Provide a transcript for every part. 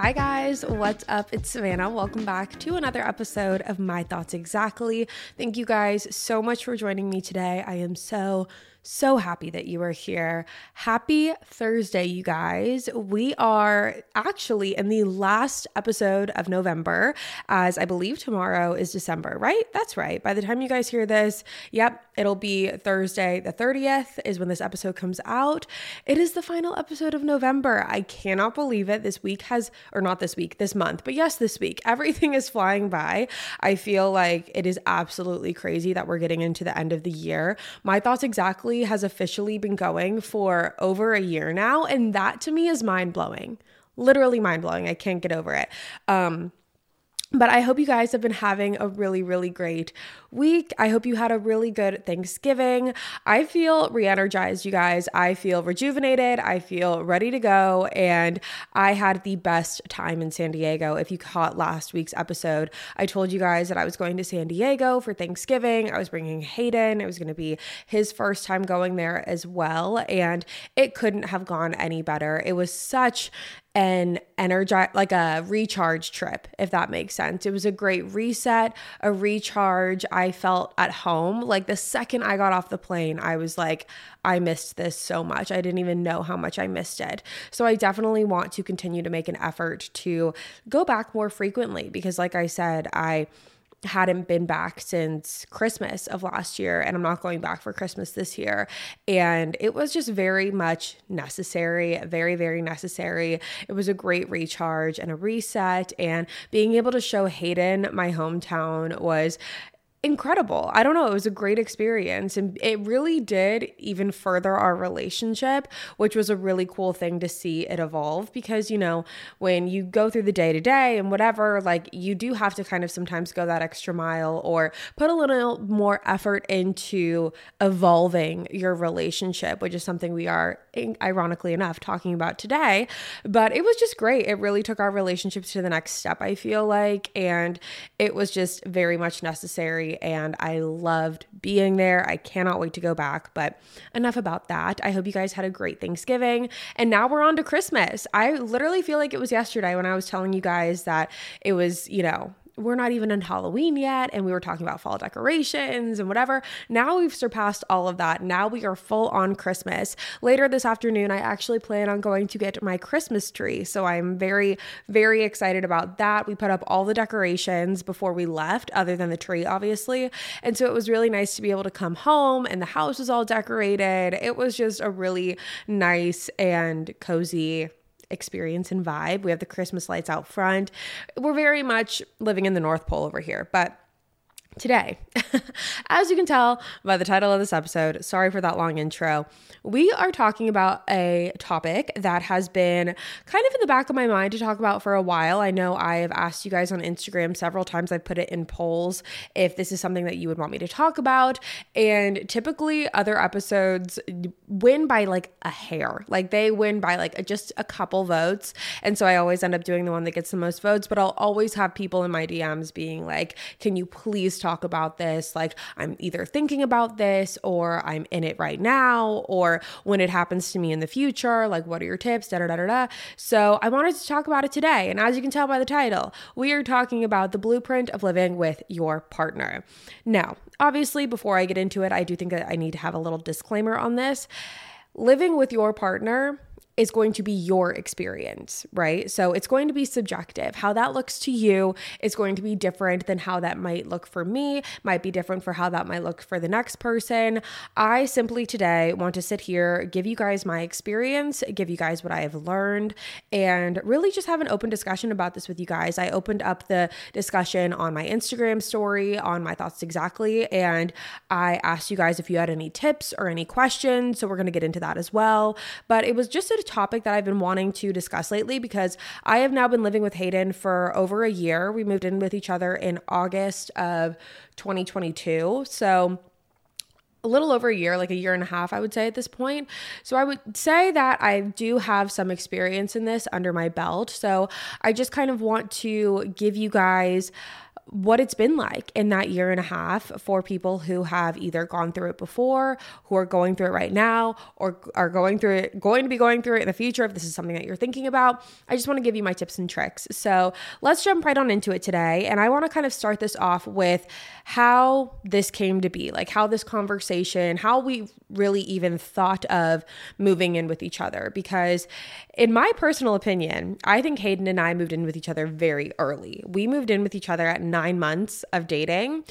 Hi guys, what's up? It's Savannah. Welcome back to another episode of My Thoughts Exactly. Thank you guys so much for joining me today. I am so happy that you are here. Happy Thursday, you guys. We are actually in the last episode of November, as I believe tomorrow is December, right? That's right. By the time you guys hear this, yep, it'll be Thursday the 30th is when this episode comes out. It is the final episode of November. I cannot believe it. This week has, or not this week, this month, but yes, this week. Everything is flying by. I feel like it is absolutely crazy that we're getting into the end of the year. My Thoughts Exactly has officially been going for over a year now. And that to me is mind-blowing, literally mind-blowing. I can't get over it. But I hope you guys have been having a really, really great week. I hope you had a really good Thanksgiving. I feel re-energized, you guys. I feel rejuvenated. I feel ready to go. And I had the best time in San Diego. If you caught last week's episode, I told you guys that I was going to San Diego for Thanksgiving. I was bringing Hayden. It was going to be his first time going there as well. And it couldn't have gone any better. It was such an energize, like a recharge trip, if that makes sense. It was a great reset, a recharge. I felt at home. Like the second I got off the plane, I was like, I missed this so much. I didn't even know how much I missed it. So I definitely want to continue to make an effort to go back more frequently because, like I said, I hadn't been back since Christmas of last year, and I'm not going back for Christmas this year. And it was just very much necessary, very, very necessary. It was a great recharge and a reset, and being able to show Hayden my hometown was incredible. I don't know. It was a great experience, and it really did even further our relationship, which was a really cool thing to see it evolve because, you know, when you go through the day to day and whatever, like you do have to kind of sometimes go that extra mile or put a little more effort into evolving your relationship, which is something we are ironically enough talking about today. But it was just great. It really took our relationship to the next step, I feel like, and it was just very much necessary. And I loved being there. I cannot wait to go back, but enough about that. I hope you guys had a great Thanksgiving. And now we're on to Christmas. I literally feel like it was yesterday when I was telling you guys that it was, you know, we're not even in Halloween yet. And we were talking about fall decorations and whatever. Now we've surpassed all of that. Now we are full on Christmas. Later this afternoon, I actually plan on going to get my Christmas tree. So I'm very, very excited about that. We put up all the decorations before we left, other than the tree, obviously. And so it was really nice to be able to come home and the house was all decorated. It was just a really nice and cozy experience and vibe. We have the Christmas lights out front. We're very much living in the North Pole over here, but today, as you can tell by the title of this episode, sorry for that long intro, we are talking about a topic that has been kind of in the back of my mind to talk about for a while. I know I have asked you guys on Instagram several times, I put it in polls, if this is something that you would want me to talk about. And typically other episodes win by like a hair, like they win by like just a couple votes. And so I always end up doing the one that gets the most votes, but I'll always have people in my DMs being like, can you please talk about this? Like I'm either thinking about this or I'm in it right now, or when it happens to me in the future, like what are your tips? So I wanted to talk about it today. And as you can tell by the title, we are talking about the blueprint of living with your partner. Now, obviously before I get into it, I do think that I need to have a little disclaimer on this. Living with your partner is going to be your experience, right? So it's going to be subjective. How that looks to you is going to be different than how that might look for me, might be different for how that might look for the next person. I simply today want to sit here, give you guys my experience, give you guys what I have learned, and really just have an open discussion about this with you guys. I opened up the discussion on my Instagram story, on My Thoughts Exactly, and I asked you guys if you had any tips or any questions. So we're going to get into that as well. But it was just a topic that I've been wanting to discuss lately because I have now been living with Hayden for over a year. We moved in with each other in August of 2022. So a little over a year, like a year and a half, I would say at this point. So I would say that I do have some experience in this under my belt. So I just kind of want to give you guys what it's been like in that year and a half for people who have either gone through it before, who are going through it right now, or are going through it, going to be going through it in the future, if this is something that you're thinking about. I just want to give you my tips and tricks. So let's jump right on into it today. And I want to kind of start this off with how this came to be, like how this conversation, how we really even thought of moving in with each other. Because in my personal opinion, I think Hayden and I moved in with each other very early. We moved in with each other at 9 months of dating.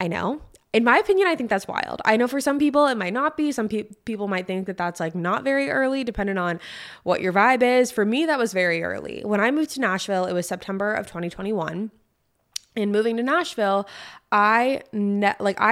I know. In my opinion, I think that's wild. I know for some people it might not be. Some people might think that that's like not very early, depending on what your vibe is. For me, that was very early. When I moved to Nashville, it was September of 2021. And moving to Nashville, I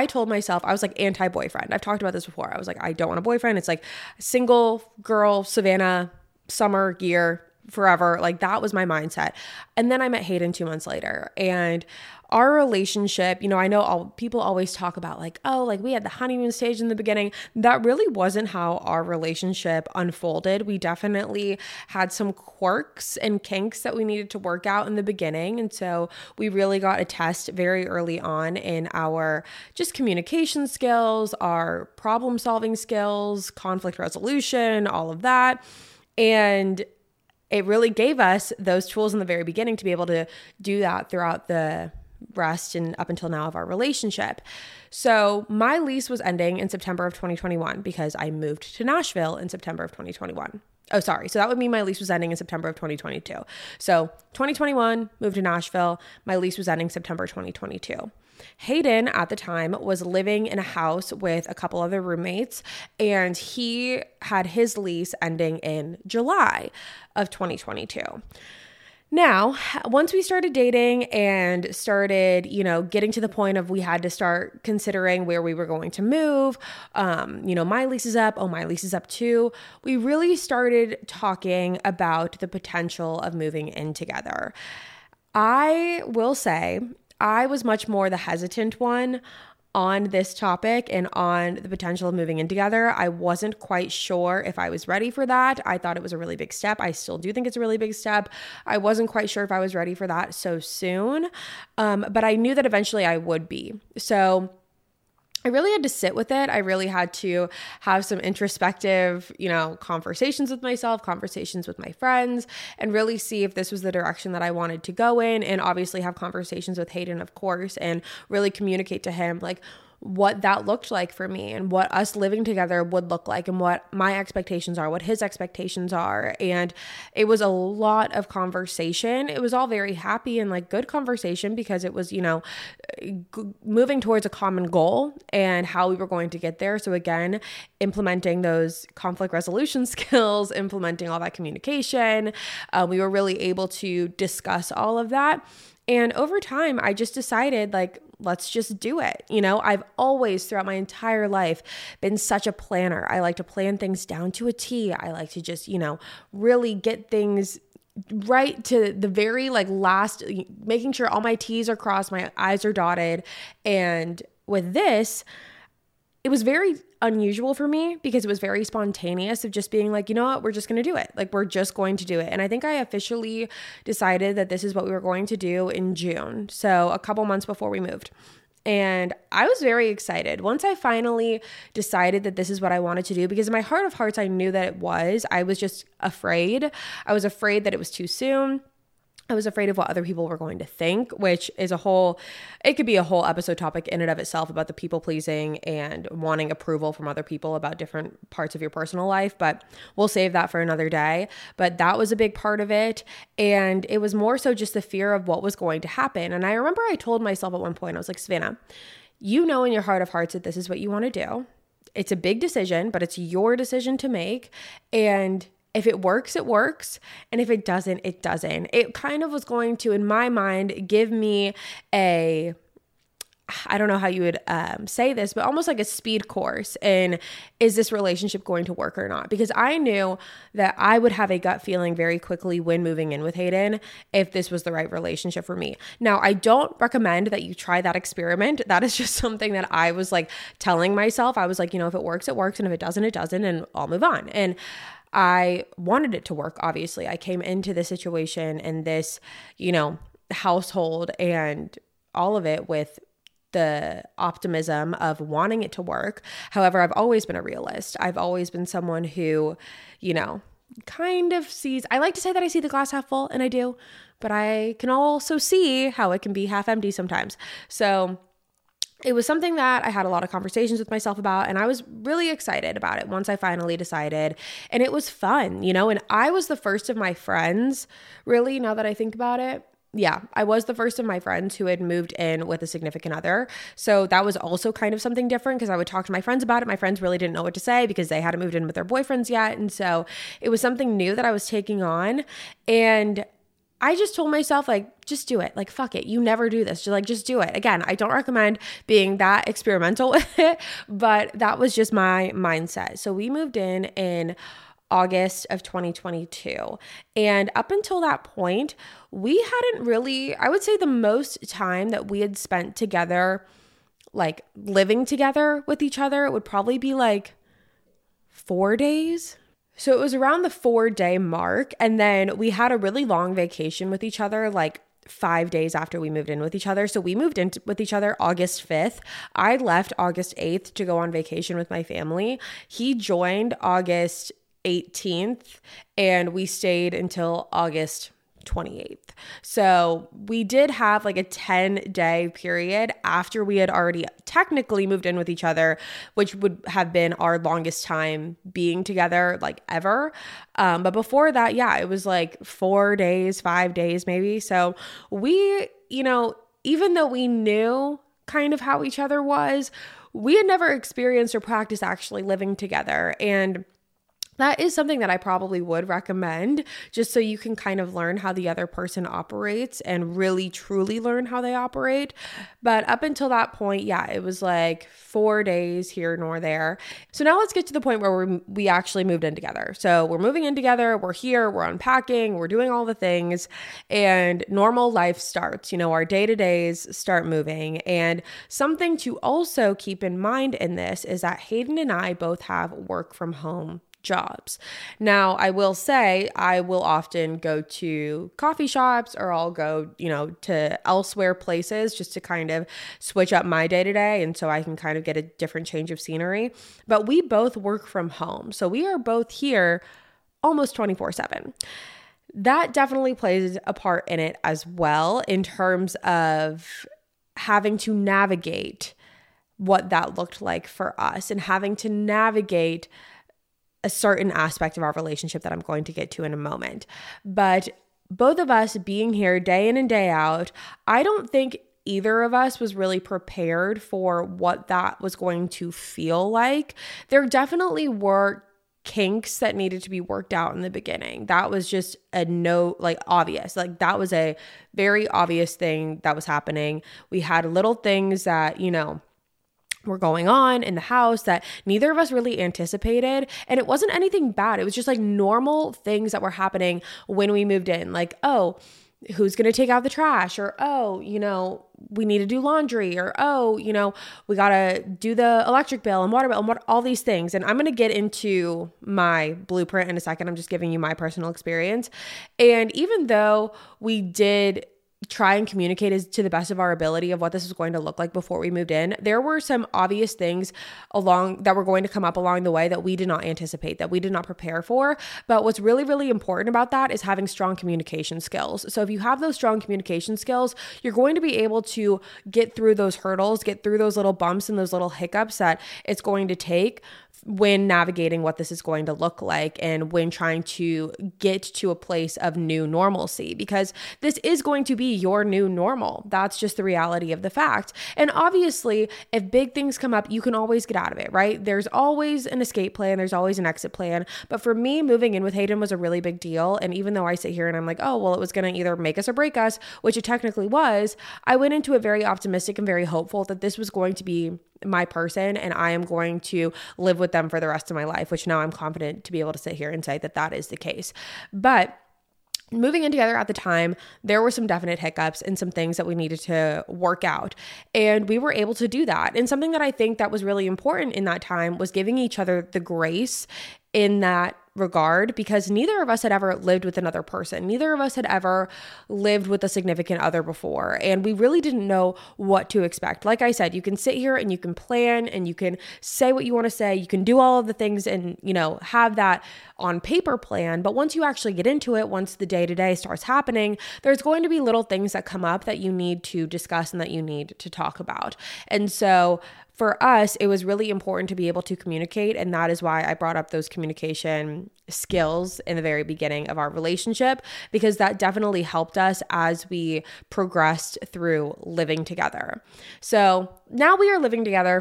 told myself, I was like anti-boyfriend. I've talked about this before. I was like, I don't want a boyfriend. It's like single girl, Savannah, summer year, forever. Like that was my mindset. And then I met Hayden 2 months later, and our relationship, you know, I know people always talk about like, oh, like we had the honeymoon stage in the beginning. That really wasn't how our relationship unfolded. We definitely had some quirks and kinks that we needed to work out in the beginning. And so we really got a test very early on in our just communication skills, our problem solving skills, conflict resolution, all of that. And it really gave us those tools in the very beginning to be able to do that throughout the rest and up until now of our relationship. So my lease was ending in September of 2021 because I moved to Nashville in September of 2021. Oh, sorry. So that would mean my lease was ending in September of 2022. So 2021, moved to Nashville. My lease was ending September 2022. Hayden at the time was living in a house with a couple other roommates, and he had his lease ending in July of 2022. Now, once we started dating and started, you know, getting to the point of we had to start considering where we were going to move, you know, my lease is up, oh, my lease is up too, we really started talking about the potential of moving in together. I will say I was much more the hesitant one on this topic and on the potential of moving in together. I wasn't quite sure if I was ready for that. I thought it was a really big step. I still do think it's a really big step. I wasn't quite sure if I was ready for that so soon, but I knew that eventually I would be. So I really had to sit with it. I really had to have some introspective, you know, conversations with myself, conversations with my friends, and really see if this was the direction that I wanted to go in, and obviously have conversations with Hayden, of course, and really communicate to him like what that looked like for me and what us living together would look like and what my expectations are, what his expectations are. And it was a lot of conversation. It was all very happy and like good conversation because it was, you know, moving towards a common goal and how we were going to get there. So again, implementing those conflict resolution skills, implementing all that communication, we were really able to discuss all of that. And over time, I just decided like, let's just do it. You know, I've always throughout my entire life been such a planner. I like to plan things down to a T. I like to just, you know, really get things right to the very like last, making sure all my T's are crossed, my I's are dotted. And with this, it was very unusual for me because it was very spontaneous of just being like, you know what, we're just going to do it. Like, we're just going to do it. And I think I officially decided that this is what we were going to do in June. So a couple months before we moved. And I was very excited. Once I finally decided that this is what I wanted to do, because in my heart of hearts, I knew that it was. I was just afraid. I was afraid that it was too soon. I was afraid of what other people were going to think, which is it could be a whole episode topic in and of itself about the people pleasing and wanting approval from other people about different parts of your personal life, but we'll save that for another day. But that was a big part of it. And it was more so just the fear of what was going to happen. And I remember I told myself at one point, I was like, Savannah, you know, in your heart of hearts that this is what you want to do. It's a big decision, but it's your decision to make. And if it works, it works. And if it doesn't, it doesn't. It kind of was going to, in my mind, give me a, I don't know how you would say this, but almost like a speed course. And is this relationship going to work or not? Because I knew that I would have a gut feeling very quickly when moving in with Hayden, if this was the right relationship for me. Now, I don't recommend that you try that experiment. That is just something that I was like telling myself. I was like, you know, if it works, it works. And if it doesn't, it doesn't. And I'll move on. And I wanted it to work, obviously. I came into this situation and this, you know, household and all of it with the optimism of wanting it to work. However, I've always been a realist. I've always been someone who, you know, kind of sees, I like to say that I see the glass half full, and I do, but I can also see how it can be half empty sometimes. So it was something that I had a lot of conversations with myself about, and I was really excited about it once I finally decided, and it was fun, you know, and I was the first of my friends, really, now that I think about it. Yeah, I was the first of my friends who had moved in with a significant other. So that was also kind of something different because I would talk to my friends about it. My friends really didn't know what to say because they hadn't moved in with their boyfriends yet. And so it was something new that I was taking on. And I just told myself, like, just do it. Like, fuck it. You never do this. Just like, just do it. Again, I don't recommend being that experimental with it, but that was just my mindset. So we moved in August of 2022. And up until that point, we hadn't really, I would say the most time that we had spent together, like living together with each other, it would probably be like 4 days. So it was around the 4-day mark. And then we had a really long vacation with each other, like 5 days after we moved in with each other. So we moved in with each other August 5th. I left August 8th to go on vacation with my family. He joined August 18th, and we stayed until August 28th. So we did have like a 10-day period after we had already technically moved in with each other, which would have been our longest time being together, like ever. But before that, yeah, it was like 4 days, 5 days maybe. So we, you know, even though we knew kind of how each other was, we had never experienced or practiced actually living together. And that is something that I probably would recommend, just so you can kind of learn how the other person operates and really truly learn how they operate. But up until that point, yeah, it was like 4 days here nor there. So now let's get to the point where we actually moved in together. So we're moving in together, we're here, we're unpacking, we're doing all the things, and normal life starts. You know, our day-to-days start moving. And something to also keep in mind in this is that Hayden and I both have work from home jobs. Now, I will say I will often go to coffee shops, or I'll go, you know, to elsewhere places just to kind of switch up my day to day. And so I can kind of get a different change of scenery, but we both work from home. So we are both here almost 24/7. That definitely plays a part in it as well, in terms of having to navigate what that looked like for us and having to navigate a certain aspect of our relationship that I'm going to get to in a moment. But both of us being here day in and day out, I don't think either of us was really prepared for what that was going to feel like. There definitely were kinks that needed to be worked out in the beginning. That was just obvious. Like, that was a very obvious thing that was happening. We had little things that, you know, were going on in the house that neither of us really anticipated. And it wasn't anything bad. It was just like normal things that were happening when we moved in. Like, oh, who's going to take out the trash? Or, oh, you know, we need to do laundry. Or, oh, you know, we got to do the electric bill and water bill and all these things. And I'm going to get into my blueprint in a second. I'm just giving you my personal experience. And even though we did try and communicate as to the best of our ability of what this was going to look like before we moved in, there were some obvious things along that were going to come up along the way that we did not anticipate, that we did not prepare for. But what's really, really important about that is having strong communication skills. So if you have those strong communication skills, you're going to be able to get through those hurdles, get through those little bumps and those little hiccups that it's going to take when navigating what this is going to look like and when trying to get to a place of new normalcy, because this is going to be your new normal. That's just the reality of the fact. And obviously, if big things come up, you can always get out of it, right? There's always an escape plan. There's always an exit plan. But for me, moving in with Hayden was a really big deal. And even though I sit here and I'm like, oh, well, it was going to either make us or break us, which it technically was, I went into it very optimistic and very hopeful that this was going to be my person and I am going to live with them for the rest of my life, which now I'm confident to be able to sit here and say that that is the case. But moving in together at the time, there were some definite hiccups and some things that we needed to work out. And we were able to do that. And something that I think that was really important in that time was giving each other the grace in that regard, because neither of us had ever lived with another person. Neither of us had ever lived with a significant other before. And we really didn't know what to expect. Like I said, you can sit here and you can plan and you can say what you want to say. You can do all of the things and, you know, have that on paper plan. But once you actually get into it, once the day-to-day starts happening, there's going to be little things that come up that you need to discuss and that you need to talk about. And so for us, it was really important to be able to communicate, and that is why I brought up those communication skills in the very beginning of our relationship, because that definitely helped us as we progressed through living together. So now we are living together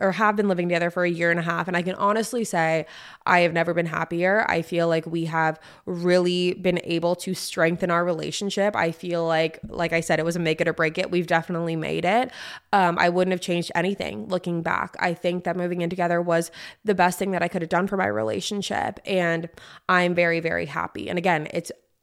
have been living together for 1.5 years, and I can honestly say I have never been happier. I feel like we have really been able to strengthen our relationship. I feel like I said, it was a make it or break it. We've definitely made it. I wouldn't have changed anything looking back. I think that moving in together was the best thing that I could have done for my relationship, and I'm very, very happy. And again,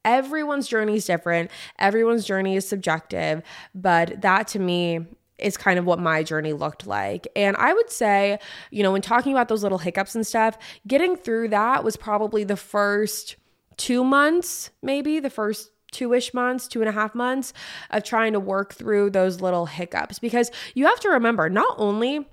everyone's journey is different. Everyone's journey is subjective, but that to me is kind of what my journey looked like. And I would say, you know, when talking about those little hiccups and stuff, getting through that was probably the first 2 months, maybe the first 2.5 months of trying to work through those little hiccups. Because you have to remember, not only,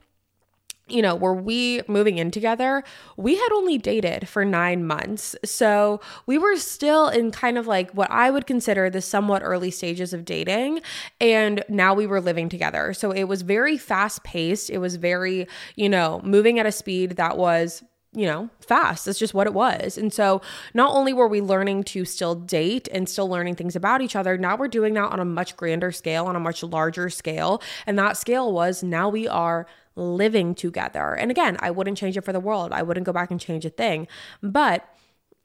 you know, were we moving in together, we had only dated for 9 months. So we were still in kind of like what I would consider the somewhat early stages of dating. And now we were living together. So it was very fast paced. It was very, you know, moving at a speed that was, you know, fast. That's just what it was. And so not only were we learning to still date and still learning things about each other, now we're doing that on a much grander scale, on a much larger scale. And that scale was, now we are living together. And again, I wouldn't change it for the world. I wouldn't go back and change a thing. But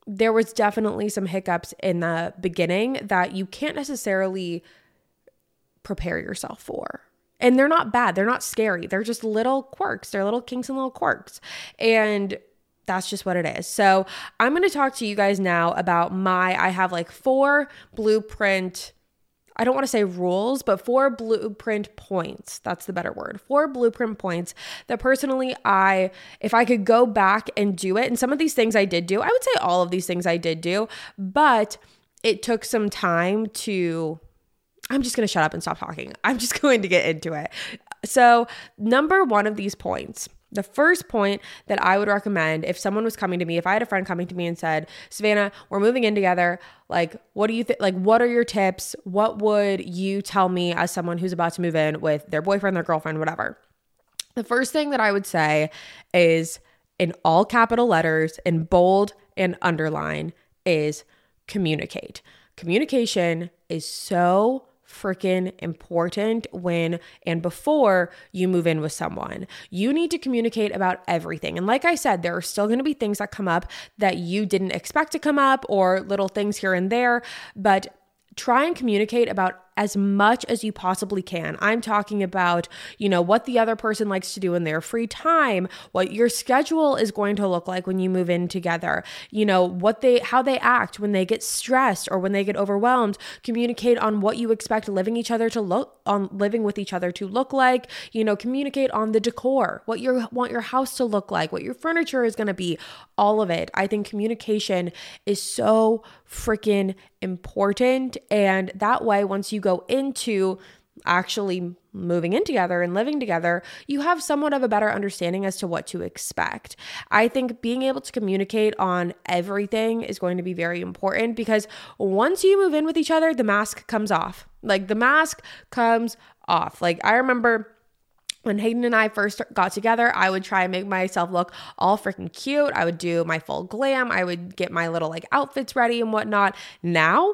there was definitely some hiccups in the beginning that you can't necessarily prepare yourself for. And they're not bad. They're not scary. They're just little quirks. They're little kinks and little quirks. And that's just what it is. So I'm going to talk to you guys now about I have like 4 blueprint, I don't want to say rules, but 4 blueprint points. That's the better word. 4 blueprint points that personally if I could go back and do it, and some of these things I did do, I would say all of these things I did do, but it took some time to, I'm just going to shut up and stop talking. I'm just going to get into it. So number 1 of these points, the first point that I would recommend if someone was coming to me, if I had a friend coming to me and said, Savannah, we're moving in together. Like, what do you think? Like, what are your tips? What would you tell me as someone who's about to move in with their boyfriend, their girlfriend, whatever? The first thing that I would say is, in all capital letters, in bold and underline, is communicate. Communication is so freaking important when and before you move in with someone. You need to communicate about everything. And like I said, there are still going to be things that come up that you didn't expect to come up, or little things here and there, but try and communicate about as much as you possibly can. I'm talking about, you know, what the other person likes to do in their free time, what your schedule is going to look like when you move in together, you know, how they act when they get stressed or when they get overwhelmed. Communicate on what you expect living with each other to look like, you know, communicate on the decor, what you want your house to look like, what your furniture is going to be, all of it. I think communication is so freaking important. And that way, once you go into actually moving in together and living together, you have somewhat of a better understanding as to what to expect. I think being able to communicate on everything is going to be very important, because once you move in with each other, the mask comes off. Like, the mask comes off. Like, I remember when Hayden and I first got together, I would try and make myself look all freaking cute. I would do my full glam. I would get my little like outfits ready and whatnot. Now,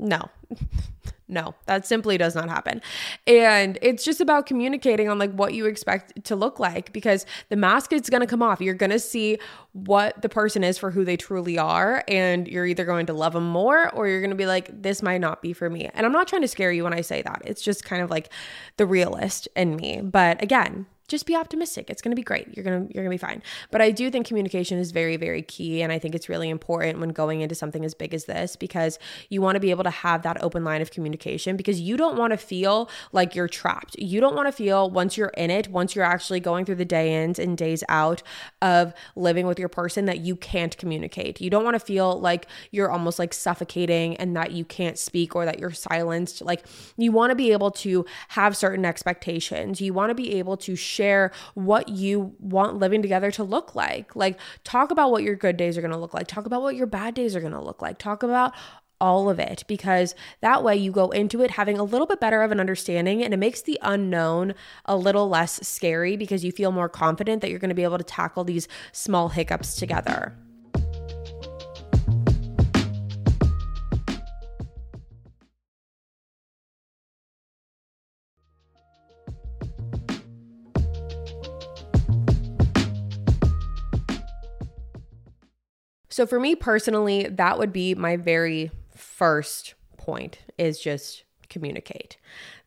no, that simply does not happen. And it's just about communicating on like what you expect to look like, because the mask is going to come off. You're going to see what the person is for who they truly are. And you're either going to love them more, or you're going to be like, this might not be for me. And I'm not trying to scare you when I say that. It's just kind of like the realist in me. But again, just be optimistic. It's going to be great. You're going to be fine. But I do think communication is very, very key. And I think it's really important when going into something as big as this, because you want to be able to have that open line of communication, because you don't want to feel like you're trapped. You don't want to feel, once you're in it, once you're actually going through the day ins and days out of living with your person, that you can't communicate. You don't want to feel like you're almost like suffocating and that you can't speak or that you're silenced. Like, you want to be able to have certain expectations. You want to be able to share what you want living together to look like. Like, talk about what your good days are going to look like. Talk about what your bad days are going to look like. Talk about all of it, because that way you go into it having a little bit better of an understanding, and it makes the unknown a little less scary because you feel more confident that you're going to be able to tackle these small hiccups together. So for me personally, that would be my very first point, is just communicate.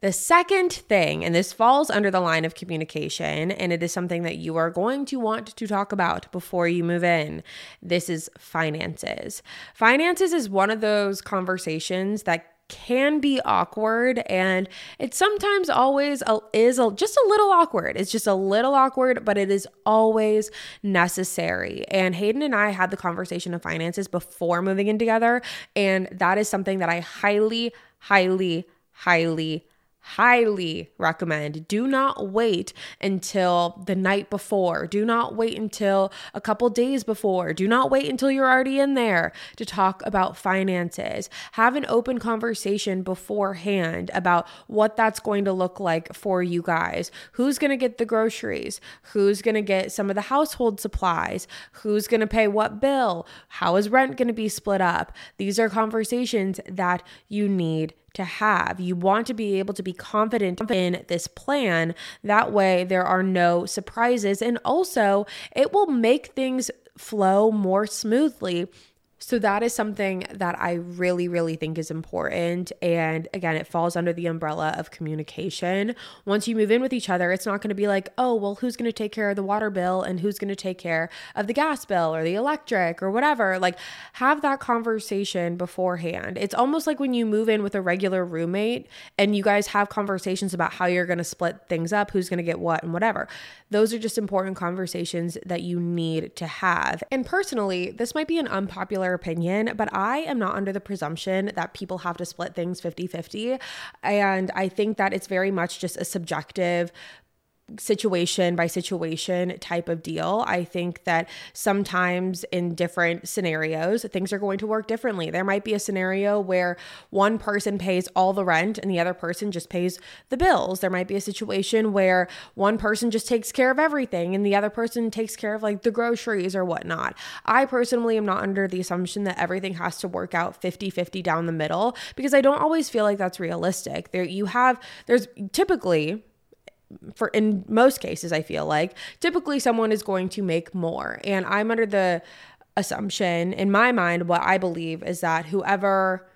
The second thing, and this falls under the line of communication, and it is something that you are going to want to talk about before you move in. This is finances. Finances is one of those conversations that can be awkward, and it sometimes always is just a little awkward. It's just a little awkward, but it is always necessary. And Hayden and I had the conversation of finances before moving in together, and that is something that I highly, highly, highly, highly recommend. Do not wait until the night before. Do not wait until a couple days before. Do not wait until you're already in there to talk about finances. Have an open conversation beforehand about what that's going to look like for you guys. Who's going to get the groceries? Who's going to get some of the household supplies? Who's going to pay what bill? How is rent going to be split up? These are conversations that you need to have. You want to be able to be confident in this plan. That way there are no surprises, and also it will make things flow more smoothly. So that is something that I really, really think is important. And again, it falls under the umbrella of communication. Once you move in with each other, it's not going to be like, oh, well, who's going to take care of the water bill and who's going to take care of the gas bill or the electric or whatever. Like, have that conversation beforehand. It's almost like when you move in with a regular roommate and you guys have conversations about how you're going to split things up, who's going to get what and whatever. Those are just important conversations that you need to have. And personally, this might be an unpopular opinion, but I am not under the presumption that people have to split things 50-50. And I think that it's very much just a subjective situation by situation type of deal. I think that sometimes in different scenarios, things are going to work differently. There might be a scenario where one person pays all the rent and the other person just pays the bills. There might be a situation where one person just takes care of everything and the other person takes care of like the groceries or whatnot. I personally am not under the assumption that everything has to work out 50-50 down the middle, because I don't always feel like that's realistic. There's typically, in most cases, I feel like typically someone is going to make more. And I'm under the assumption, in my mind, what I believe is that whoever,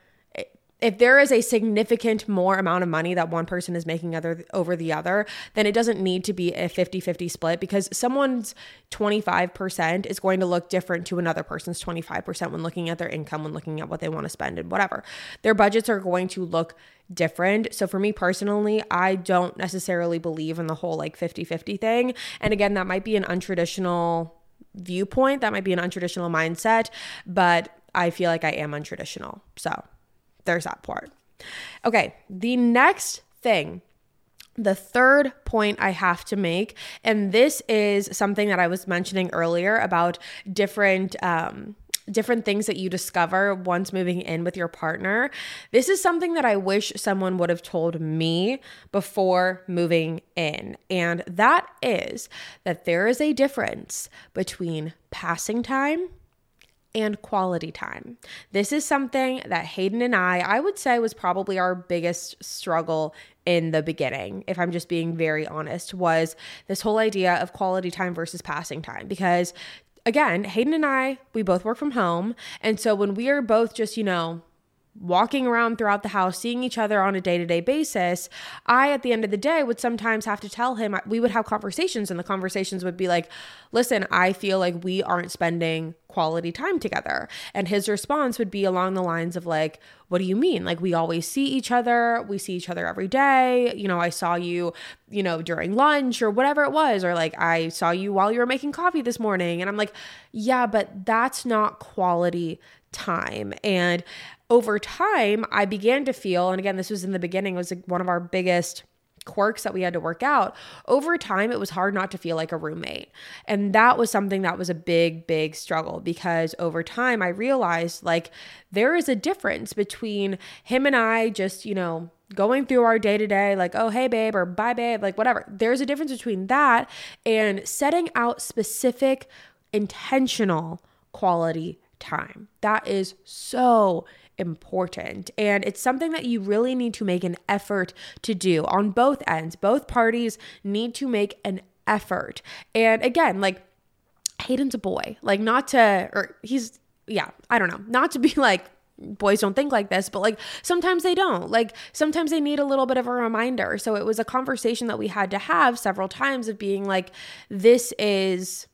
if there is a significant more amount of money that one person is making over the other, then it doesn't need to be a 50-50 split, because someone's 25% is going to look different to another person's 25% when looking at their income, when looking at what they want to spend and whatever. Their budgets are going to look different. So for me personally, I don't necessarily believe in the whole like 50-50 thing. And again, that might be an untraditional viewpoint. That might be an untraditional mindset, but I feel like I am untraditional. So there's that part. Okay, the next thing, the third point I have to make, and this is something that I was mentioning earlier about different things that you discover once moving in with your partner. This is something that I wish someone would have told me before moving in. And that is that there is a difference between passing time and quality time. This is something that Hayden and I would say was probably our biggest struggle in the beginning, if I'm just being very honest, was this whole idea of quality time versus passing time. Because again, Hayden and I, we both work from home. And so when we are both just, walking around throughout the house, seeing each other on a day-to-day basis, I, at the end of the day, would sometimes have to tell him, we would have conversations, and the conversations would be like, listen, I feel like we aren't spending quality time together. And his response would be along the lines of like, what do you mean? Like, we always see each other. We see each other every day. You know, I saw you, you know, during lunch or whatever it was, or like, I saw you while you were making coffee this morning. And I'm like, yeah, but that's not quality time. And over time, I began to feel, and again, this was in the beginning, it was like one of our biggest quirks that we had to work out. Over time, it was hard not to feel like a roommate. And that was something that was a big, big struggle, because over time, I realized like there is a difference between him and I just, you know, going through our day to day, like, oh, hey, babe, or bye, babe, like whatever. There's a difference between that and setting out specific, intentional quality time. That is so important. And it's something that you really need to make an effort to do on both ends. Both parties need to make an effort. And again, like Hayden's a boy, like not to, or he's, yeah, I don't know, not to be like, boys don't think like this, but like sometimes they don't. Like sometimes they need a little bit of a reminder. So it was a conversation that we had to have several times of being like, this is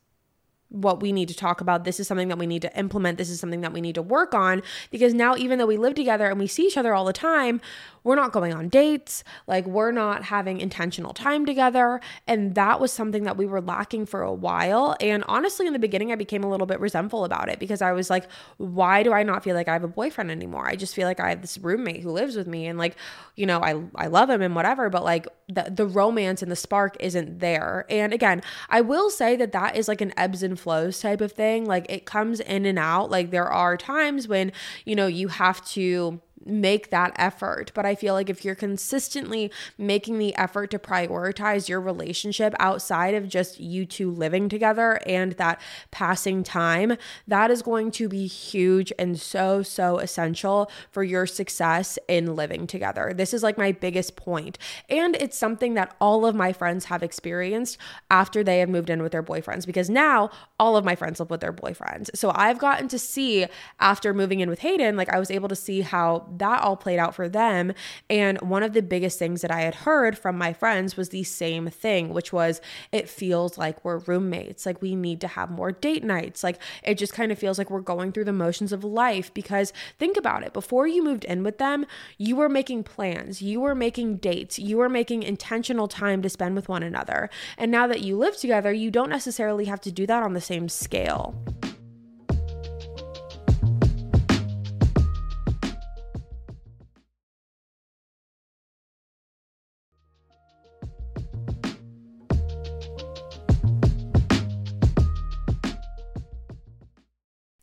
what we need to talk about. This is something that we need to implement. This is something that we need to work on, because now even though we live together and we see each other all the time, we're not going on dates. Like we're not having intentional time together. And that was something that we were lacking for a while. And honestly, in the beginning, I became a little bit resentful about it, because I was like, why do I not feel like I have a boyfriend anymore? I just feel like I have this roommate who lives with me and like, you know, I love him and whatever, but like the romance and the spark isn't there. And again, I will say that that is like an ebbs and flows type of thing. Like it comes in and out. Like there are times when, you know, you have to make that effort. But I feel like if you're consistently making the effort to prioritize your relationship outside of just you two living together and that passing time, that is going to be huge and so, so essential for your success in living together. This is like my biggest point. And it's something that all of my friends have experienced after they have moved in with their boyfriends, because now all of my friends live with their boyfriends. So I've gotten to see, after moving in with Hayden, like I was able to see how that all played out for them. And one of the biggest things that I had heard from my friends was the same thing, which was, it feels like we're roommates. Like we need to have more date nights. Like it just kind of feels like we're going through the motions of life. Because think about it, before you moved in with them, you were making plans, you were making dates, you were making intentional time to spend with one another. And now that you live together, you don't necessarily have to do that on the same scale.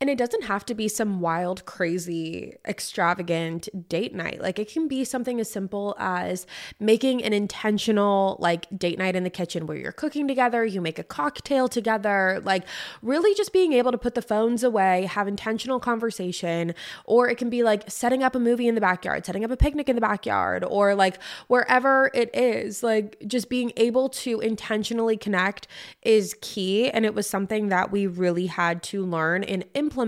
And it doesn't have to be some wild, crazy, extravagant date night. Like it can be something as simple as making an intentional like date night in the kitchen where you're cooking together, you make a cocktail together, like really just being able to put the phones away, have intentional conversation. Or it can be like setting up a movie in the backyard, setting up a picnic in the backyard, or like wherever it is, like just being able to intentionally connect is key. And it was something that we really had to learn and implement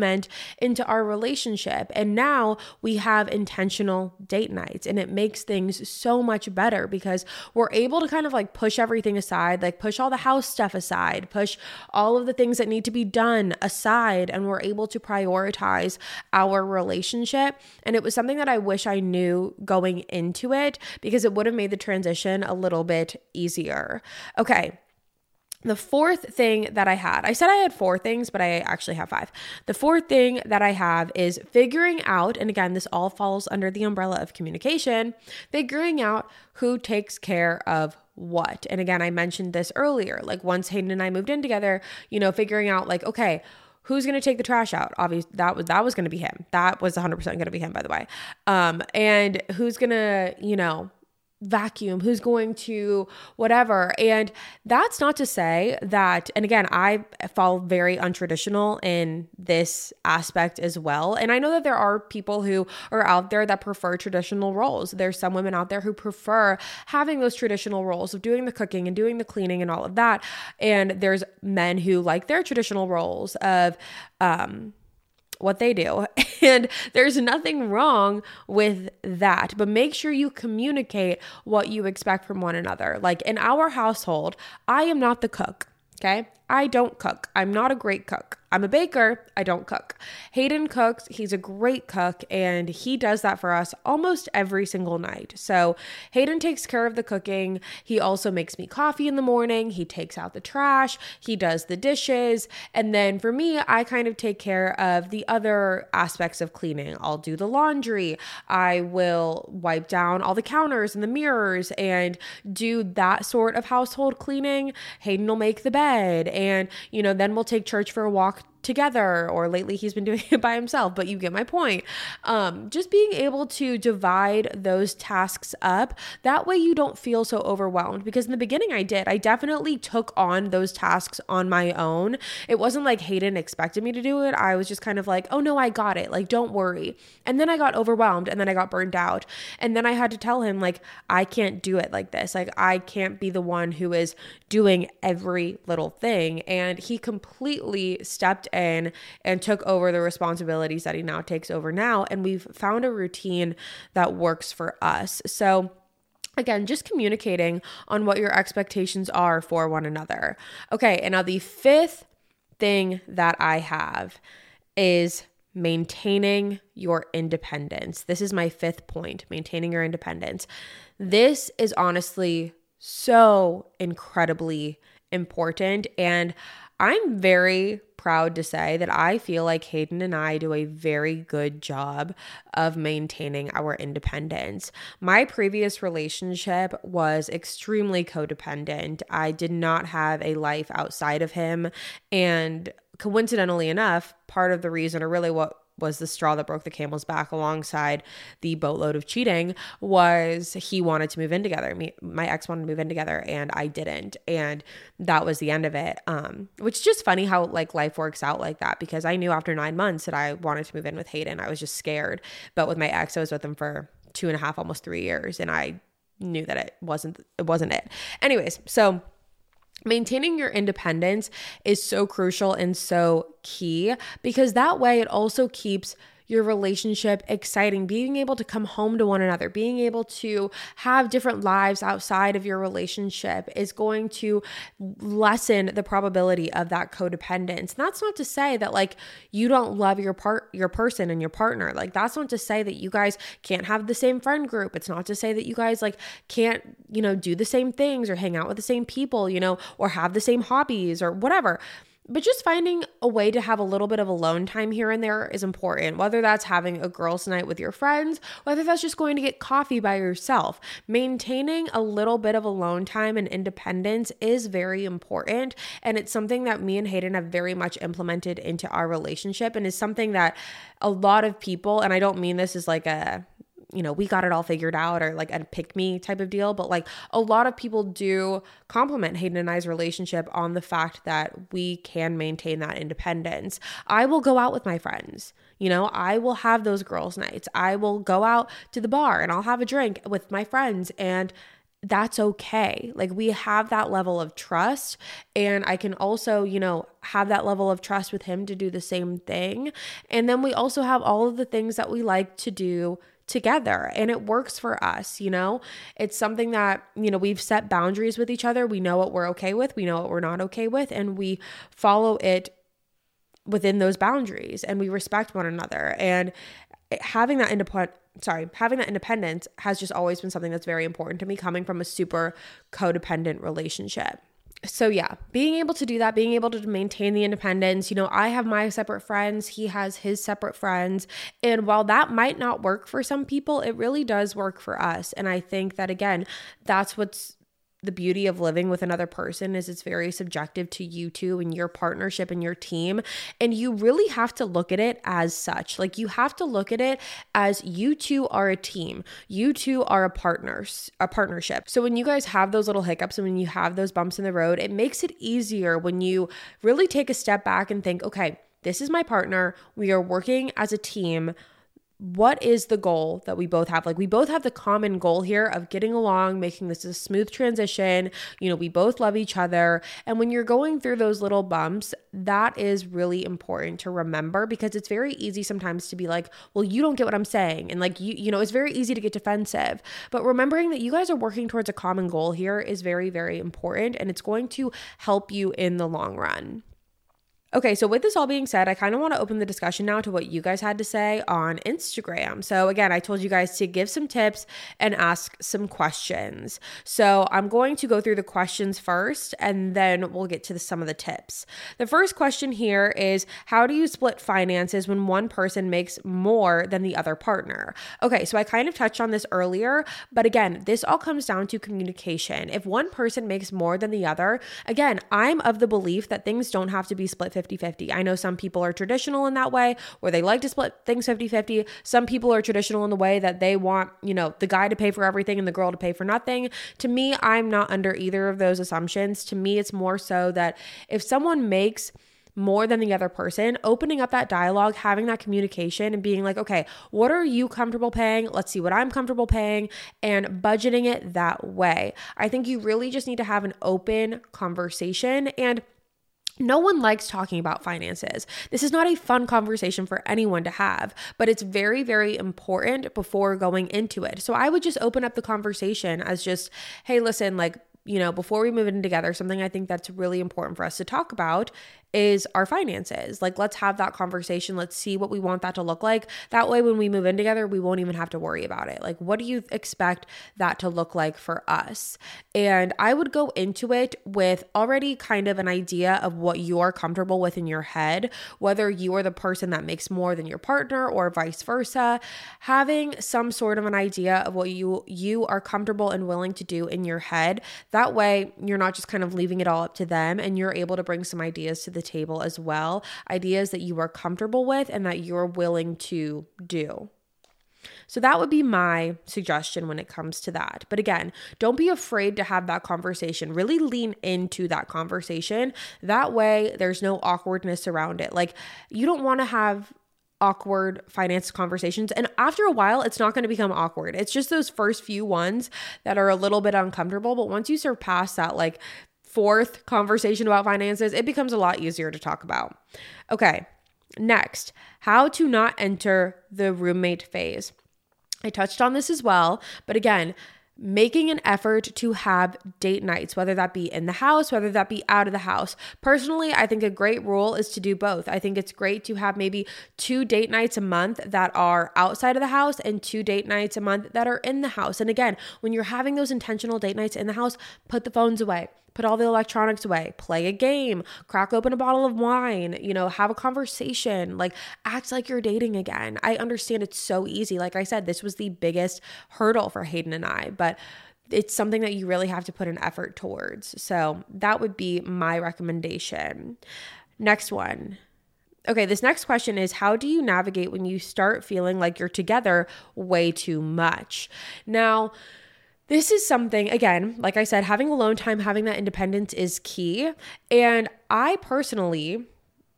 into our relationship. And now we have intentional date nights, and it makes things so much better because we're able to kind of like push everything aside, like push all the house stuff aside, push all of the things that need to be done aside, and we're able to prioritize our relationship. And it was something that I wish I knew going into it, because it would have made the transition a little bit easier. Okay. The fourth thing that I had, I said I had four things, but I actually have five. The fourth thing that I have is figuring out, and again, this all falls under the umbrella of communication, figuring out who takes care of what. And again, I mentioned this earlier, like once Hayden and I moved in together, you know, figuring out like, okay, who's going to take the trash out? Obviously, that was going to be him. That was 100% going to be him, by the way. And who's going to, you know, vacuum, who's going to whatever. And that's not to say that, and again, I fall very untraditional in this aspect as well. And I know that there are people who are out there that prefer traditional roles. There's some women out there who prefer having those traditional roles of doing the cooking and doing the cleaning and all of that. And there's men who like their traditional roles of what they do. And there's nothing wrong with that, but make sure you communicate what you expect from one another. Like in our household, I am not the cook. Okay. I don't cook. I'm not a great cook. I'm a baker. I don't cook. Hayden cooks. He's a great cook, and he does that for us almost every single night. So Hayden takes care of the cooking. He also makes me coffee in the morning. He takes out the trash. He does the dishes. And then for me, I kind of take care of the other aspects of cleaning. I'll do the laundry. I will wipe down all the counters and the mirrors and do that sort of household cleaning. Hayden will make the bed. And, you know, then we'll take church for a walk together, or lately he's been doing it by himself, but you get my point. Just being able to divide those tasks up, that way you don't feel so overwhelmed, because in the beginning I definitely took on those tasks on my own. It wasn't like Hayden expected me to do it. I was just kind of like, oh no, I got it. Like, don't worry. And then I got overwhelmed, and then I got burned out. And then I had to tell him, like, I can't do it like this. Like, I can't be the one who is doing every little thing. And he completely stepped in and took over the responsibilities that he now takes over now. And we've found a routine that works for us. So again, just communicating on what your expectations are for one another. Okay. And now the fifth thing that I have is maintaining your independence. This is my fifth point, maintaining your independence. This is honestly so incredibly important. And I'm very proud to say that I feel like Hayden and I do a very good job of maintaining our independence. My previous relationship was extremely codependent. I did not have a life outside of him. And coincidentally enough, part of the reason, or really what was the straw that broke the camel's back alongside the boatload of cheating, was he wanted to move in together. My ex wanted to move in together, and I didn't. And that was the end of it. Which is just funny how like life works out like that, because I knew after 9 months that I wanted to move in with Hayden. I was just scared. But with my ex, I was with him for 2.5, almost 3 years. And I knew that it wasn't it. Anyways, so maintaining your independence is so crucial and so key, because that way it also keeps your relationship exciting, being able to come home to one another, being able to have different lives outside of your relationship is going to lessen the probability of that codependence. And that's not to say that like you don't love your person and your partner. Like, that's not to say that you guys can't have the same friend group. It's not to say that you guys like can't, you know, do the same things or hang out with the same people, you know, or have the same hobbies or whatever. But just finding a way to have a little bit of alone time here and there is important, whether that's having a girls' night with your friends, whether that's just going to get coffee by yourself. Maintaining a little bit of alone time and independence is very important, and it's something that me and Hayden have very much implemented into our relationship, and is something that a lot of people, and I don't mean this as like a, you know, we got it all figured out or like a pick me type of deal. But like a lot of people do compliment Hayden and I's relationship on the fact that we can maintain that independence. I will go out with my friends. You know, I will have those girls' nights. I will go out to the bar and I'll have a drink with my friends, and that's okay. Like, we have that level of trust, and I can also, you know, have that level of trust with him to do the same thing. And then we also have all of the things that we like to do together, and it works for us. You know, it's something that, you know, we've set boundaries with each other. We know what we're okay with, we know what we're not okay with, and we follow it within those boundaries, and we respect one another. And having that independence has just always been something that's very important to me, coming from a super codependent relationship. So yeah, being able to do that, being able to maintain the independence, you know, I have my separate friends, he has his separate friends. And while that might not work for some people, it really does work for us. And I think that, again, that's what's the beauty of living with another person, is it's very subjective to you two and your partnership and your team. And you really have to look at it as such. Like, you have to look at it as you two are a team. You two are a partnership. So when you guys have those little hiccups and when you have those bumps in the road, it makes it easier when you really take a step back and think, okay, this is my partner. We are working as a team. what is the goal that we both have? Like, we both have the common goal here of getting along, making this a smooth transition. You know, we both love each other. And when you're going through those little bumps, that is really important to remember, because it's very easy sometimes to be like, well, you don't get what I'm saying. And like, you know, it's very easy to get defensive, but remembering that you guys are working towards a common goal here is very, very important. And it's going to help you in the long run. Okay, so with this all being said, I kind of want to open the discussion now to what you guys had to say on Instagram. So again, I told you guys to give some tips and ask some questions. So I'm going to go through the questions first, and then we'll get to some of the tips. The first question here is, how do you split finances when one person makes more than the other partner? Okay, so I kind of touched on this earlier, but again, this all comes down to communication. If one person makes more than the other, again, I'm of the belief that things don't have to be split 50-50. I know some people are traditional in that way where they like to split things 50-50. Some people are traditional in the way that they want, you know, the guy to pay for everything and the girl to pay for nothing. To me, I'm not under either of those assumptions. To me, it's more so that if someone makes more than the other person, opening up that dialogue, having that communication, and being like, okay, what are you comfortable paying? Let's see what I'm comfortable paying, and budgeting it that way. I think you really just need to have an open conversation, and no one likes talking about finances. This is not a fun conversation for anyone to have, but it's very, very important before going into it. So I would just open up the conversation as just, hey, listen, like, you know, before we move in together, something I think that's really important for us to talk about is our finances. Like, let's have that conversation. Let's see what we want that to look like. That way, when we move in together, we won't even have to worry about it. Like, what do you expect that to look like for us? And I would go into it with already kind of an idea of what you're comfortable with in your head, whether you are the person that makes more than your partner or vice versa. Having some sort of an idea of what you are comfortable and willing to do in your head. That way, you're not just kind of leaving it all up to them, and you're able to bring some ideas to the table as well, ideas that you are comfortable with and that you're willing to do. So that would be my suggestion when it comes to that. But again, don't be afraid to have that conversation. Really lean into that conversation. That way, there's no awkwardness around it. Like, you don't want to have awkward finance conversations. And after a while, it's not going to become awkward. It's just those first few ones that are a little bit uncomfortable. But once you surpass that, like, fourth conversation about finances, it becomes a lot easier to talk about. Okay, next, how to not enter the roommate phase. I touched on this as well, but again, making an effort to have date nights, whether that be in the house, whether that be out of the house. Personally, I think a great rule is to do both. I think it's great to have maybe 2 date nights a month that are outside of the house and 2 date nights a month that are in the house. And again, when you're having those intentional date nights in the house, put the phones away. Put all the electronics away, play a game, crack open a bottle of wine, you know, have a conversation, like, act like you're dating again. I understand it's so easy. Like I said, this was the biggest hurdle for Hayden and I, but it's something that you really have to put an effort towards. So that would be my recommendation. Next one. Okay, this next question is, how do you navigate when you start feeling like you're together way too much? Now, this is something, again, like I said, having alone time, having that independence is key. And I personally,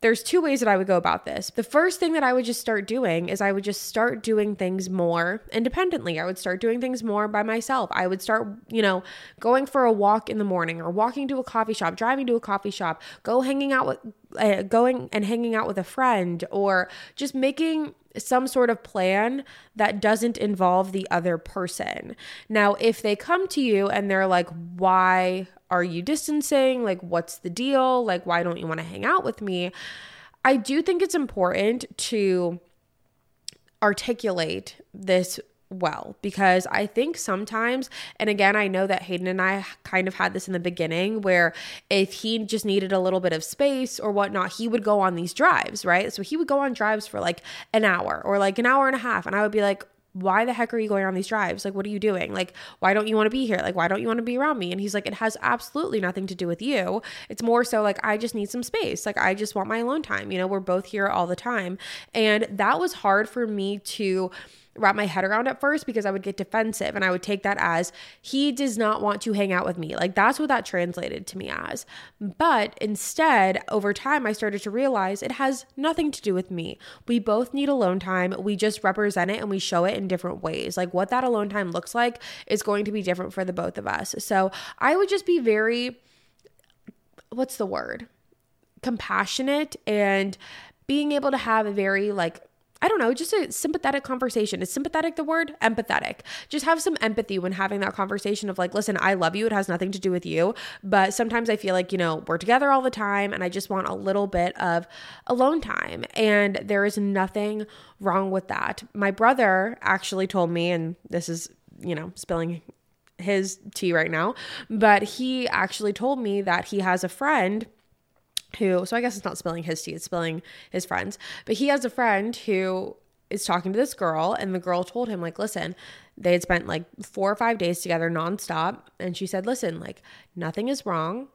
there's 2 ways that I would go about this. The first thing that I would just start doing is I would just start doing things more independently. I would start doing things more by myself. I would start, you know, going for a walk in the morning, or walking to a coffee shop, driving to a coffee shop, going and hanging out with a friend, or just making some sort of plan that doesn't involve the other person. Now, if they come to you and they're like, why are you distancing? Like, what's the deal? Like, why don't you want to hang out with me? I do think it's important to articulate this well, because I think sometimes, and again, I know that Hayden and I kind of had this in the beginning, where if he just needed a little bit of space or whatnot, he would go on these drives, right? So he would go on drives for like an hour or like an hour and a half. And I would be like, why the heck are you going on these drives? Like, what are you doing? Like, why don't you want to be here? Like, why don't you want to be around me? And he's like, it has absolutely nothing to do with you. It's more so like, I just need some space. Like, I just want my alone time. You know, we're both here all the time. And that was hard for me to wrap my head around at first, because I would get defensive and I would take that as he does not want to hang out with me. Like, that's what that translated to me as. But instead, over time, I started to realize it has nothing to do with me. We both need alone time. We just represent it and we show it in different ways. Like, what that alone time looks like is going to be different for the both of us. So I would just be very, what's the word? Compassionate and being able to have a very, like, I don't know, just a sympathetic conversation. Is sympathetic the word? Empathetic. Just have some empathy when having that conversation of like, listen, I love you. It has nothing to do with you. But sometimes I feel like, you know, we're together all the time and I just want a little bit of alone time. And there is nothing wrong with that. My brother actually told me, and this is, you know, spilling his tea right now, but he actually told me that he has a friend who, so I guess it's not spilling his tea, it's spilling his friends, but he has a friend who is talking to this girl, and the girl told him, like, listen, they had spent like 4 or 5 days together nonstop, and she said, listen, like, nothing is wrong,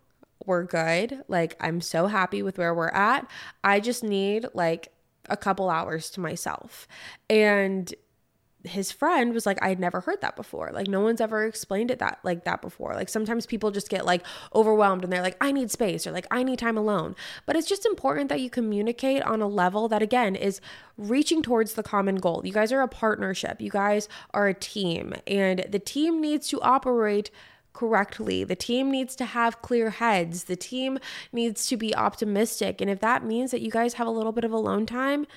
we're good, like, I'm so happy with where we're at, I just need like a couple hours to myself. And his friend was like, I had never heard that before. Like, no one's ever explained it that like that before. Like, sometimes people just get like overwhelmed and they're like, I need space, or like, I need time alone. But it's just important that you communicate on a level that, again, is reaching towards the common goal. You guys are a partnership. You guys are a team, and the team needs to operate correctly. The team needs to have clear heads. The team needs to be optimistic. And if that means that you guys have a little bit of alone time,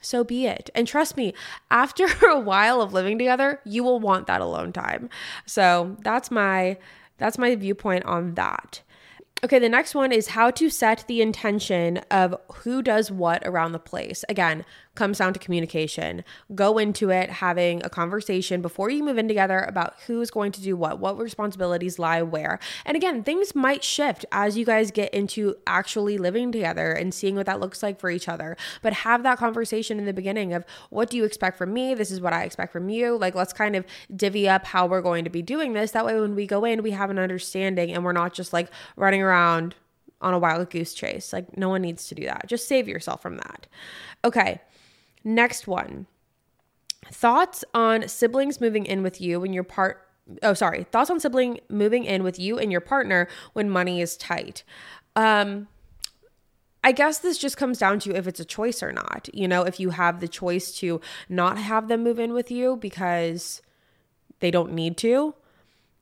so be it. And trust me, after a while of living together, you will want that alone time. So that's my viewpoint on that. Okay, the next one is how to set the intention of who does what around the place. Again, comes down to communication. Go into it having a conversation before you move in together about who's going to do what responsibilities lie where. And again, things might shift as you guys get into actually living together and seeing what that looks like for each other. But have that conversation in the beginning of, what do you expect from me? This is what I expect from you. Like, let's kind of divvy up how we're going to be doing this. That way when we go in, we have an understanding and we're not just like running around on a wild goose chase. Like, no one needs to do that. Just save yourself from that. Okay, next one. Thoughts on siblings moving in with you when your thoughts on sibling moving in with you and your partner when money is tight. I guess this just comes down to if it's a choice or not. You know, if you have the choice to not have them move in with you because they don't need to,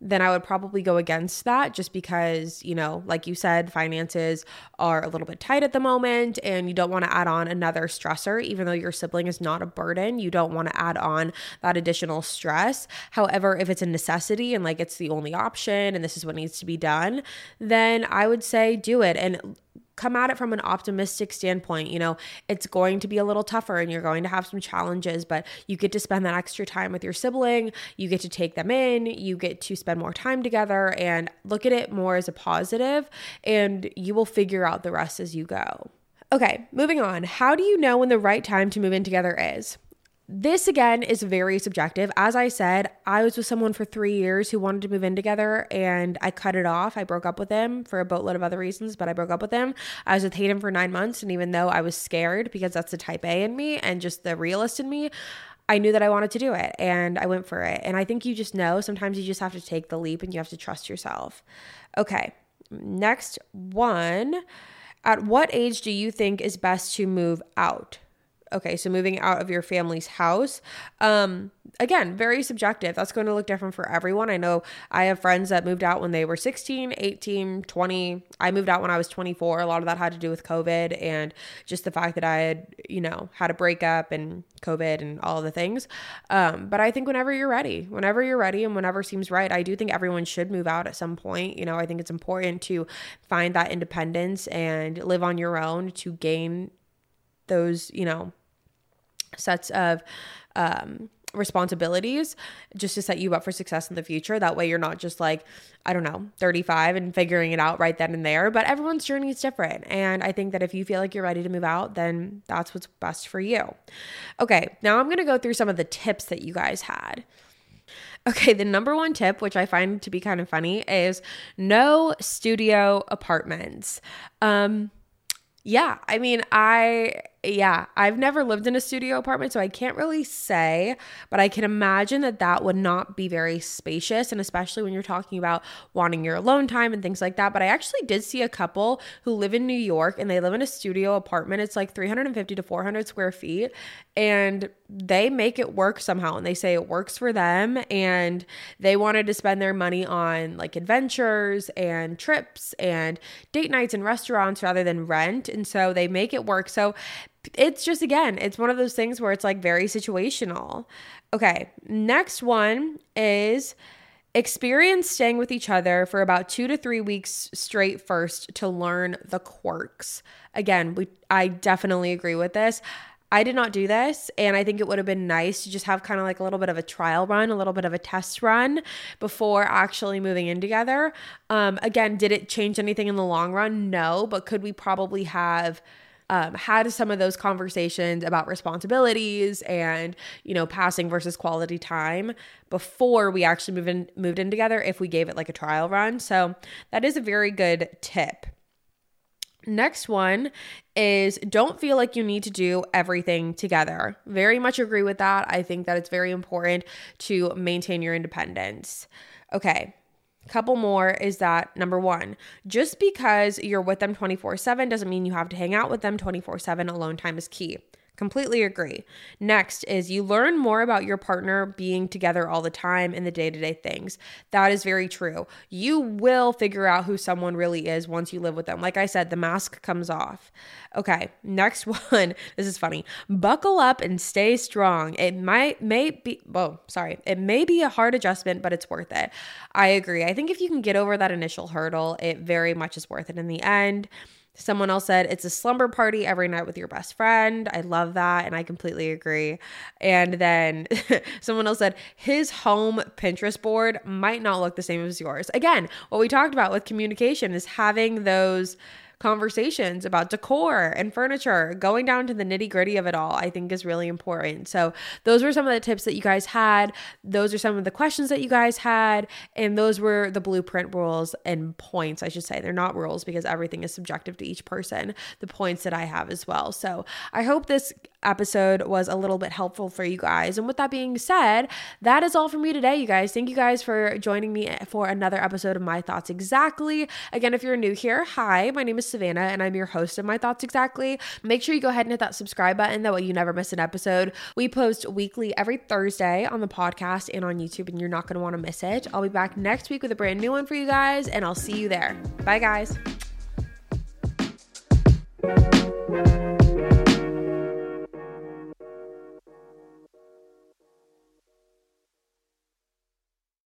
then I would probably go against that, just because, you know, like you said, finances are a little bit tight at the moment and you don't want to add on another stressor. Even though your sibling is not a burden, you don't want to add on that additional stress. However, if it's a necessity and like it's the only option and this is what needs to be done, then I would say do it and come at it from an optimistic standpoint. You know, it's going to be a little tougher and you're going to have some challenges, but you get to spend that extra time with your sibling. You get to take them in. You get to spend more time together, and look at it more as a positive, and you will figure out the rest as you go. Okay, moving on. How do you know when the right time to move in together is? This, again, is very subjective. As I said, I was with someone for 3 years who wanted to move in together, and I cut it off. I broke up with him for a boatload of other reasons, but I broke up with him. I was with Hayden for 9 months, and even though I was scared, because that's the type A in me and just the realist in me, I knew that I wanted to do it, and I went for it. And I think you just know. Sometimes you just have to take the leap, and you have to trust yourself. Okay, next one. At what age do you think is best to move out? Okay, so moving out of your family's house. Again, very subjective. That's going to look different for everyone. I know I have friends that moved out when they were 16, 18, 20. I moved out when I was 24. A lot of that had to do with COVID and just the fact that I had, you know, had a breakup and COVID and all the things. But I think whenever you're ready and whenever seems right, I do think everyone should move out at some point. You know, I think it's important to find that independence and live on your own to gain those, you know, sets of responsibilities just to set you up for success in the future. That way you're not just like, I don't know, 35 and figuring it out right then and there. But everyone's journey is different. And I think that if you feel like you're ready to move out, then that's what's best for you. Okay, now I'm going to go through some of the tips that you guys had. Okay, the number one tip, which I find to be kind of funny, is no studio apartments. Yeah, I mean, I yeah, I've never lived in a studio apartment, so I can't really say, but I can imagine that that would not be very spacious, and especially when you're talking about wanting your alone time and things like that. But I actually did see a couple who live in New York, and they live in a studio apartment. It's like 350 to 400 square feet, and they make it work somehow, and they say it works for them, and they wanted to spend their money on like adventures and trips and date nights and restaurants rather than rent, and so they make it work. So it's just, again, it's one of those things where it's like very situational. Okay, next one is experience staying with each other for about 2 to 3 weeks straight first to learn the quirks. Again, I definitely agree with this. I did not do this, and I think it would have been nice to just have kind of like a little bit of a trial run, a little bit of a test run before actually moving in together. Again, did it change anything in the long run? No, but could we probably have had some of those conversations about responsibilities and, you know, passing versus quality time before we actually moved in together if we gave it like a trial run. So that is a very good tip. Next one is don't feel like you need to do everything together. Very much agree with that. I think that it's very important to maintain your independence. Okay. Couple more is that number one, just because you're with them 24/7 doesn't mean you have to hang out with them 24/7. Alone time is key. Completely agree. Next is you learn more about your partner being together all the time in the day-to-day things. That is very true. You will figure out who someone really is once you live with them. Like I said, the mask comes off. Okay, next one. This is funny. Buckle up and stay strong. It may be a hard adjustment, but it's worth it. I agree. I think if you can get over that initial hurdle, it very much is worth it in the end. Someone else said, it's a slumber party every night with your best friend. I love that, and I completely agree. And then someone else said, his home Pinterest board might not look the same as yours. Again, what we talked about with communication is having those conversations about decor and furniture, going down to the nitty-gritty of it all, I think is really important. So those were some of the tips that you guys had. Those are some of the questions that you guys had. And those were the blueprint rules and points, I should say. They're not rules because everything is subjective to each person. The points that I have as well. So I hope this episode was a little bit helpful for you guys. And with that being said, that is all for me today, you guys. Thank you guys for joining me for another episode of My Thoughts Exactly. Again, if you're new here, hi, my name is Savannah and I'm your host of My Thoughts Exactly. Make sure you go ahead and hit that subscribe button. That way you never miss an episode. We post weekly every Thursday on the podcast and on YouTube, and you're not going to want to miss it. I'll be back next week with a brand new one for you guys, and I'll see you there. Bye, guys.